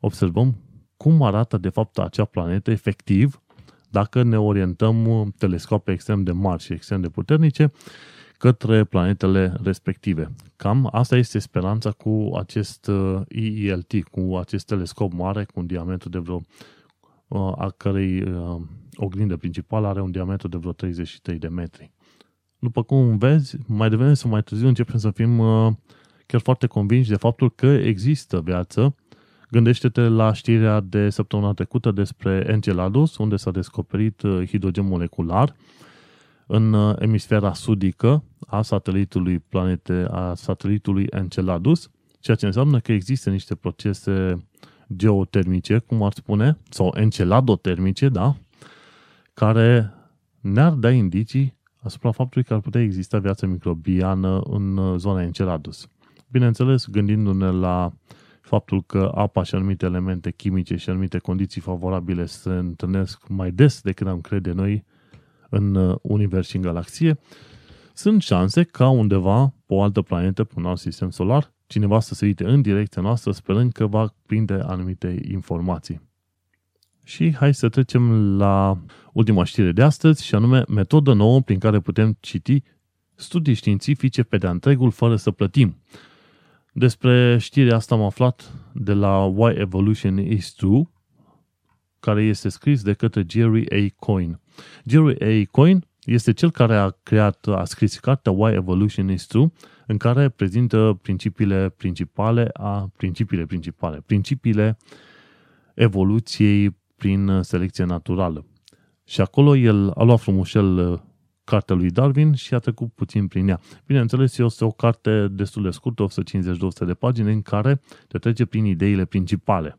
observăm cum arată de fapt acea planetă efectiv, dacă ne orientăm telescoape extrem de mari și extrem de puternice către planetele respective. Cam asta este speranța cu acest EELT, cu acest telescop mare, cu un diametru de vreo, a cărei oglindă principală are un diametru de vreo 33 de metri. După cum vezi, mai devreme sau mai târziu începem să fim chiar foarte convinși de faptul că există viață. Gândește-te la știrea de săptămâna trecută despre Enceladus, unde s-a descoperit hidrogen molecular în emisfera sudică a satelitului Enceladus, ceea ce înseamnă că există niște procese geotermice, cum ar spune, sau enceladotermice, da, care ne-ar da indicii asupra faptului că ar putea exista viață microbiană în zona Enceladus. Bineînțeles, gândindu-ne la faptul că apa și anumite elemente chimice și anumite condiții favorabile se întâlnesc mai des decât am crede noi în univers și în galaxie, sunt șanse ca undeva, pe o altă planetă, pe un alt sistem solar, cineva să se uite în direcția noastră, sperând că va prinde anumite informații. Și hai să trecem la ultima știre de astăzi, și anume metodă nouă prin care putem citi studii științifice pe de-a întregul fără să plătim. Despre știrea asta am aflat de la Why Evolution Is True, care este scris de către Jerry A. Coyne. Jerry A. Coyne este cel care a scris cartea Why Evolution Is True, în care prezintă principiile evoluției prin selecție naturală. Și acolo el a luat frumușel cartea lui Darwin și a trecut puțin prin ea. Bineînțeles, este o carte destul de scurtă, 150-200 de pagini, în care te trece prin ideile principale.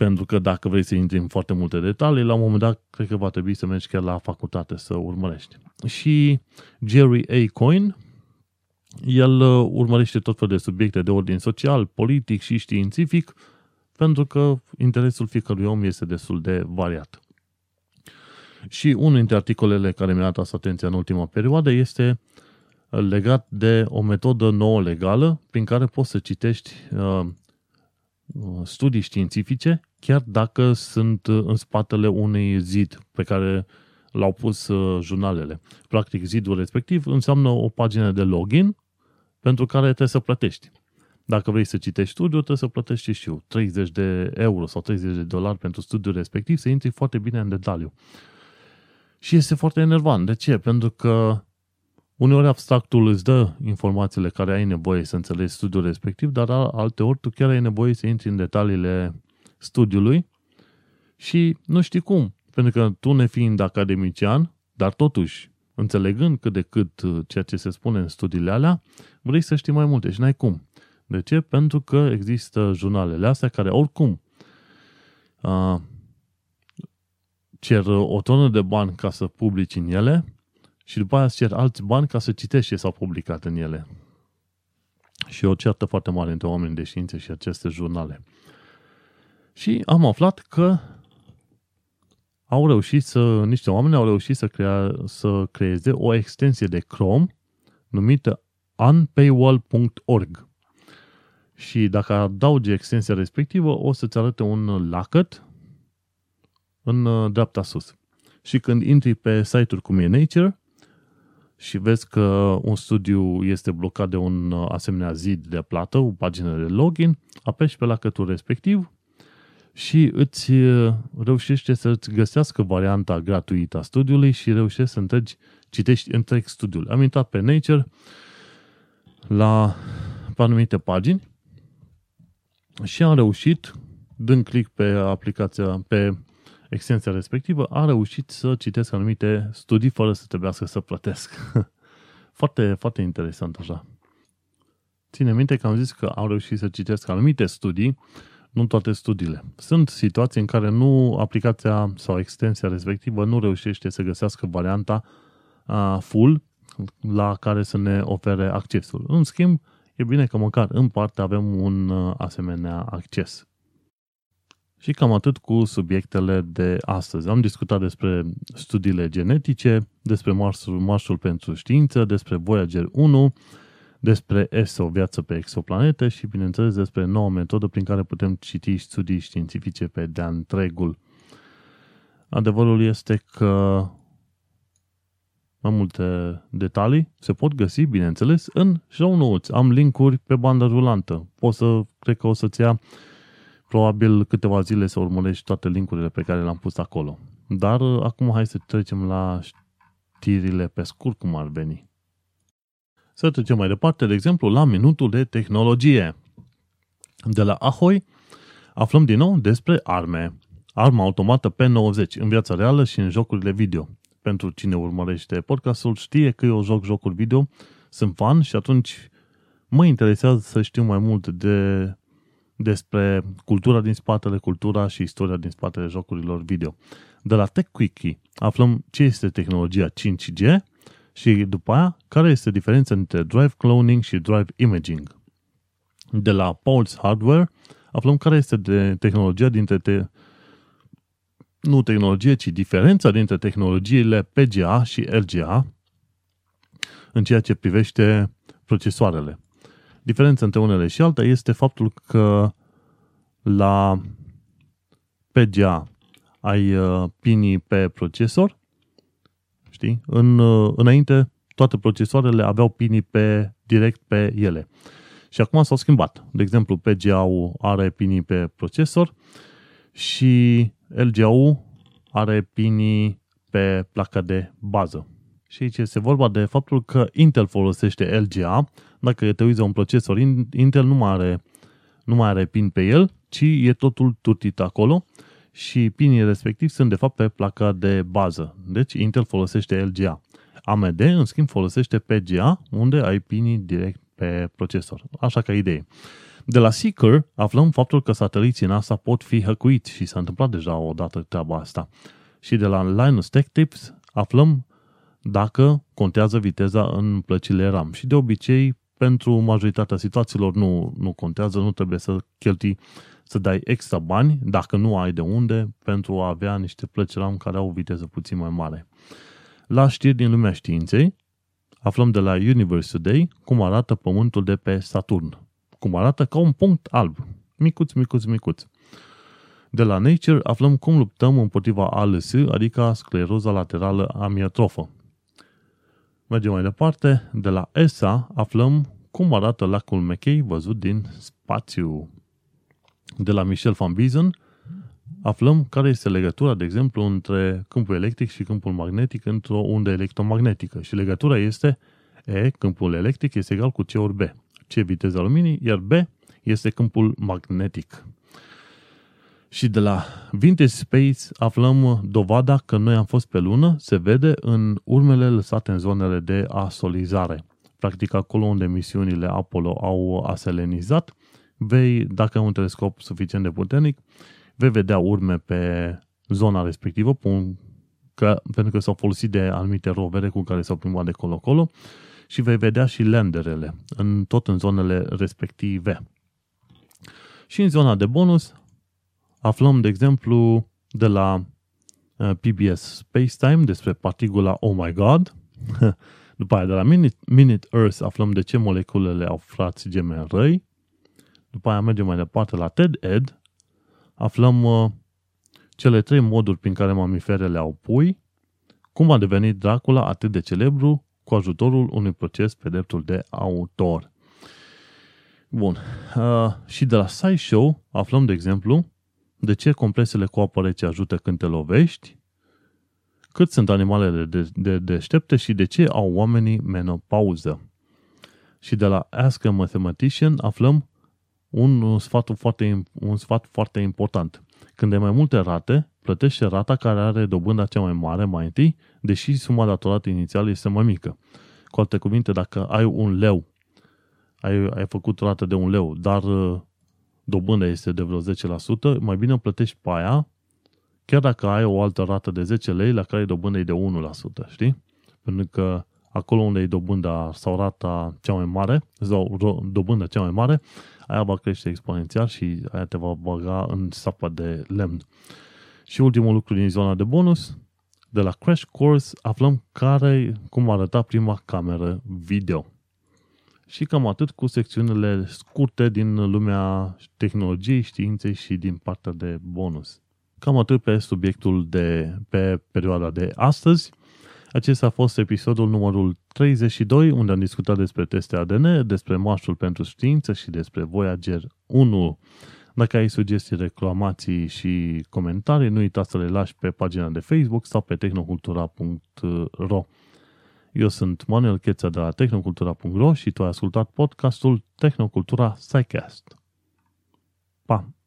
Pentru că dacă vrei să intri în foarte multe detalii, la un moment dat, cred că va trebui să mergi chiar la facultate să urmărești. Și Jerry A. Coyne, el urmărește tot felul de subiecte de ordin social, politic și științific, pentru că interesul fiecărui om este destul de variat. Și unul dintre articolele care mi-a atras atenția în ultima perioadă este legat de o metodă nouă legală prin care poți să citești studii științifice chiar dacă sunt în spatele unui zid pe care l-au pus jurnalele. Practic, zidul respectiv înseamnă o pagină de login pentru care trebuie să plătești. Dacă vrei să citești studiul, trebuie să plătești, și eu, 30 de euro sau $30 pentru studiul respectiv, să intri foarte bine în detaliu. Și este foarte enervant. De ce? Pentru că uneori abstractul îți dă informațiile care ai nevoie să înțelegi studiul respectiv, dar alteori tu chiar ai nevoie să intri în detaliile studiului și nu știi cum. Pentru că tu, nefiind academician, dar totuși înțelegând cât de cât ceea ce se spune în studiile alea, vrei să știi mai multe și n-ai cum. De ce? Pentru că există jurnalele astea care oricum cer o tonă de bani ca să publici în ele și după aia cer alți bani ca să citești ce s-au publicat în ele. Și o certă foarte mare între oameni de știință și aceste jurnale. Și am aflat că niște oameni au reușit să creeze o extensie de Chrome numită unpaywall.org. Și dacă adaugi extensia respectivă, o să-ți arate un lacăt în dreapta sus. Și când intri pe site-uri cum e Nature și vezi că un studiu este blocat de un asemenea zid de plată, o pagină de login, apeși pe lacătul respectiv și îți reușește să-ți găsească varianta gratuită a studiului și reușești să citești întreg studiul. Am intrat pe Nature pe anumite pagini și am reușit, dând click pe aplicația, pe extensia respectivă, am reușit să citesc anumite studii fără să trebuiască să plătesc. Foarte, foarte interesant așa. Ține minte că am zis că am reușit să citesc anumite studii, nu toate studiile. Sunt situații în care nu aplicația sau extensia respectivă nu reușește să găsească varianta full la care să ne ofere accesul. În schimb, e bine că măcar în parte avem un asemenea acces. Și cam atât cu subiectele de astăzi. Am discutat despre studiile genetice, despre marșul pentru știință, despre Voyager 1, despre ESO, viață pe exoplanete și, bineînțeles, despre noua metodă prin care putem citi studii științifice pe de-a întregul. Adevărul este că mai multe detalii se pot găsi, bineînțeles, în show notes. Am linkuri pe bandă rulantă. Cred că o să-ți ia probabil câteva zile să urmărești toate linkurile pe care le-am pus acolo. Dar acum hai să trecem la știrile pe scurt, cum ar veni. Să trecem mai departe, de exemplu, la minutul de tehnologie. De la Ahoy aflăm din nou despre arme. Arma automată P90 în viața reală și în jocurile video. Pentru cine urmărește podcastul, știe că eu joc jocuri video, sunt fan și atunci mă interesează să știu mai mult despre cultura și istoria din spatele jocurilor video. De la TechQuickie aflăm ce este tehnologia 5G și după aia care este diferența între drive cloning și drive imaging. De la Paul's Hardware aflăm care este diferența dintre tehnologiile PGA și LGA în ceea ce privește procesoarele. Diferența între unele și alta este faptul că la PGA ai pinii pe procesor, știi? Înainte toate procesoarele aveau pinii direct pe ele. Și acum s-au schimbat. De exemplu, PGA-ul are pinii pe procesor și LGA-ul are pinii pe placa de bază. Și aici este vorba de faptul că Intel folosește LGA. Dacă te uiți la un procesor, Intel nu mai are pin pe el, ci e totul turtit acolo și pinii respectivi sunt de fapt pe placa de bază. Deci Intel folosește LGA. AMD, în schimb, folosește PGA, unde ai pinii direct pe procesor. Așa ca idee. De la Seeker aflăm faptul că sateliții NASA pot fi hăcuiți și s-a întâmplat deja odată treaba asta. Și de la Linus Tech Tips aflăm dacă contează viteza în plăcile RAM. Și de obicei, pentru majoritatea situațiilor nu contează, nu trebuie să cheltui, să dai extra bani, dacă nu ai de unde, pentru a avea niște plăci RAM care au o viteză puțin mai mare. La știri din lumea științei, aflăm de la Universe Today cum arată Pământul de pe Saturn. Cum arată ca un punct alb. Micuț. De la Nature aflăm cum luptăm împotriva ALS, adică scleroza laterală amiotrofă. Mergem mai departe. De la ESA aflăm cum arată lacul McKay văzut din spațiu. De la Michel Van Biesen aflăm care este legătura, de exemplu, între câmpul electric și câmpul magnetic într-o undă electromagnetică. Și legătura este câmpul electric este egal cu C ori B. C e viteza luminii, iar B este câmpul magnetic. Și de la Vintage Space aflăm dovada că noi am fost pe lună, se vede în urmele lăsate în zonele de asolizare. Practic acolo unde misiunile Apollo au aselenizat, vei, dacă ai un telescop suficient de puternic, vei vedea urme pe zona respectivă, pentru că s-au folosit de anumite rovere cu care s-au plimbat de colo-colo, și vei vedea și landerele, tot în zonele respective. Și în zona de bonus aflăm, de exemplu, de la PBS Spacetime despre particula Oh My God. După aia de la Minute Earth aflăm de ce moleculele au frați gemeni răi. După aia mergem mai departe la TED-Ed. Aflăm cele trei moduri prin care mamiferele au pui. Cum a devenit Dracula atât de celebru cu ajutorul unui proces pe dreptul de autor. Bun. Și de la SciShow aflăm, de exemplu, de ce compresele cu apă rece ajută când te lovești, cât sunt animalele deștepte și de ce au oamenii menopauză. Și de la Ask a Mathematician aflăm un sfat foarte important. Când ai mai multe rate, plătește rata care are dobânda cea mai mare mai întâi, deși suma datorată inițială este mai mică. Cu alte cuvinte, dacă ai un leu, ai făcut rată de un leu, dar dobânda este de vreo 10%, mai bine plătești pe aia, chiar dacă ai o altă rată de 10 lei, la care dobânda e de 1%, știi? Pentru că acolo unde e dobânda sau rata cea mai mare, sau dobânda cea mai mare, aia va crește exponențial și aia te va băga în sapa de lemn. Și ultimul lucru din zona de bonus, de la Crash Course aflăm cum arăta prima cameră video. Și cam atât cu secțiunile scurte din lumea tehnologiei, științei și din partea de bonus. Cam atât pe subiectul pe perioada de astăzi. Acesta a fost episodul numărul 32, unde am discutat despre teste ADN, despre marșul pentru știință și despre Voyager 1. Dacă ai sugestii, reclamații și comentarii, nu uita să le lași pe pagina de Facebook sau pe tehnocultura.ro. Eu sunt Manuel Cheță de la tehnocultura.ro și tu ai ascultat podcastul Tehnocultura SciCast. Pa!